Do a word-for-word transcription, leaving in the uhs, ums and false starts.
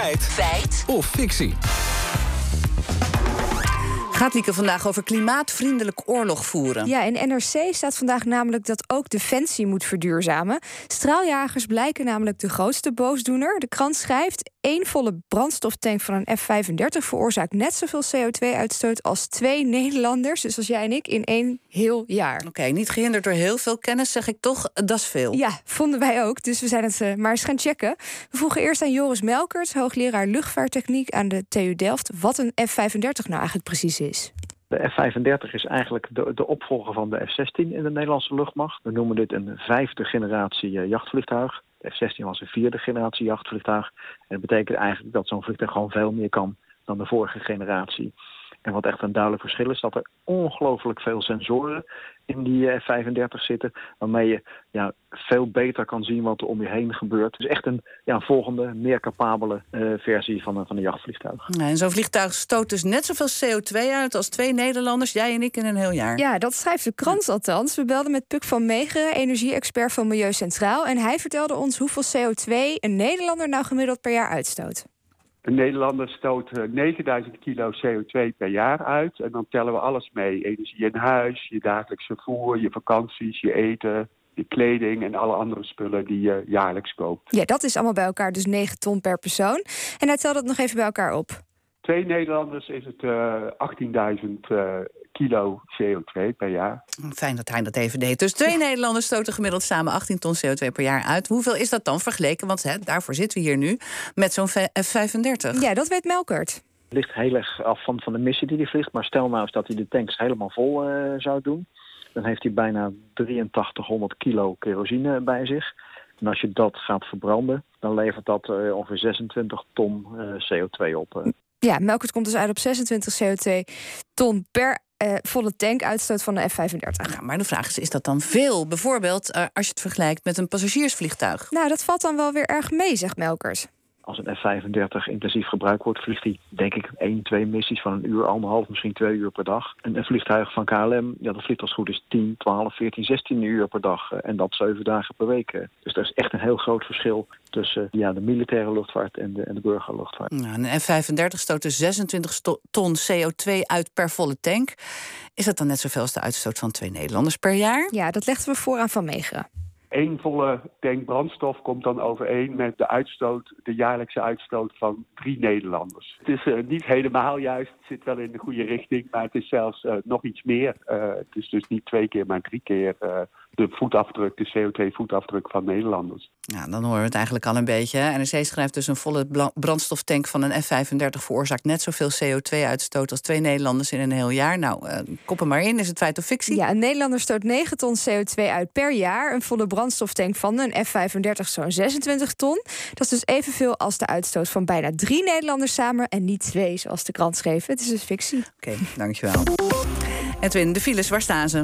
Feit. Feit. Of fictie. Gaat Lieke vandaag over klimaatvriendelijk oorlog voeren. Ja, in N R C staat vandaag namelijk dat ook Defensie moet verduurzamen. Straaljagers blijken namelijk de grootste boosdoener. De krant schrijft, één volle brandstoftank van een F vijfendertig... veroorzaakt net zoveel C O twee uitstoot als twee Nederlanders. Dus als jij en ik in één heel jaar. Oké, okay, niet gehinderd door heel veel kennis, zeg ik toch, dat is veel. Ja, vonden wij ook, dus we zijn het uh, maar eens gaan checken. We vroegen eerst aan Joris Melkert, hoogleraar luchtvaarttechniek aan de T U Delft, wat een F vijfendertig nou eigenlijk precies is. De F vijfendertig is eigenlijk de, de opvolger van de F zestien in de Nederlandse luchtmacht. We noemen dit een vijfde generatie uh, jachtvliegtuig. De F zestien was een vierde generatie jachtvliegtuig. En dat betekent eigenlijk dat zo'n vliegtuig gewoon veel meer kan dan de vorige generatie. En wat echt een duidelijk verschil is, dat er ongelooflijk veel sensoren in die F vijfendertig zitten, waarmee je ja, veel beter kan zien wat er om je heen gebeurt. Dus echt een ja, volgende, meer capabele uh, versie van een, van een jachtvliegtuig. Ja, en zo'n vliegtuig stoot dus net zoveel C O twee uit als twee Nederlanders, jij en ik, in een heel jaar. Ja, dat schrijft de krant althans. We belden met Puck van Meegeren, energie-expert van Milieu Centraal, en hij vertelde ons hoeveel C O twee een Nederlander nou gemiddeld per jaar uitstoot. Een Nederlander stoot negenduizend kilo C O twee per jaar uit. En dan tellen we alles mee. Energie in huis, je dagelijks vervoer, je vakanties, je eten, je kleding en alle andere spullen die je jaarlijks koopt. Ja, dat is allemaal bij elkaar, dus negen ton per persoon. En hij telt dat nog even bij elkaar op. Twee Nederlanders is het uh, achttienduizend uh, kilo C O twee per jaar. Fijn dat hij dat even deed. Dus twee ja. Nederlanders stoten gemiddeld samen achttien ton C O twee per jaar uit. Hoeveel is dat dan vergeleken? Want hè, daarvoor zitten we hier nu met zo'n F vijfendertig. Ja, dat weet Melkert. Het ligt heel erg af van, van de missie die hij vliegt. Maar stel nou eens dat hij de tanks helemaal vol uh, zou doen. Dan heeft hij bijna drieëntachtighonderd kilo kerosine bij zich. En als je dat gaat verbranden, dan levert dat uh, ongeveer zesentwintig ton uh, C O twee op. Uh. Ja, Melkert komt dus uit op zesentwintig C O twee ton per eh, volle tankuitstoot van de F vijfendertig. Ja, maar de vraag is, is dat dan veel? Bijvoorbeeld uh, als je het vergelijkt met een passagiersvliegtuig. Nou, dat valt dan wel weer erg mee, zegt Melkert. Als een F vijfendertig intensief gebruikt wordt, vliegt hij denk ik één, twee missies van een uur, anderhalf, misschien twee uur per dag. En een vliegtuig van K L M, ja, dat vliegt als het goed is tien, twaalf, veertien, zestien uur per dag. En dat zeven dagen per week. Dus er is echt een heel groot verschil tussen ja, de militaire luchtvaart en de, en de burgerluchtvaart. Nou, een F vijfendertig stoot dus zesentwintig ton C O twee uit per volle tank. Is dat dan net zoveel als de uitstoot van twee Nederlanders per jaar? Ja, dat legden we vooraan van Meegeren. Eén volle tank brandstof komt dan overeen met de uitstoot, de jaarlijkse uitstoot van drie Nederlanders. Het is uh, niet helemaal juist, het zit wel in de goede richting, maar het is zelfs uh, nog iets meer. Uh, het is dus niet twee keer, maar drie keer uh, de voetafdruk, de C O twee voetafdruk van Nederlanders. Nou, dan horen we het eigenlijk al een beetje. N R C schrijft dus een volle brandstoftank van een F vijfendertig veroorzaakt net zoveel C O twee uitstoot als twee Nederlanders in een heel jaar. Nou, uh, kop hem maar in, is het feit of fictie? Ja, een Nederlander stoot negen ton C O twee uit per jaar. Een volle brandstoftank van een F vijfendertig zo'n zesentwintig ton. Dat is dus evenveel als de uitstoot van bijna drie Nederlanders samen en niet twee, zoals de krant schreef. Het is dus fictie. Oké, okay, dankjewel. Edwin, de files, waar staan ze?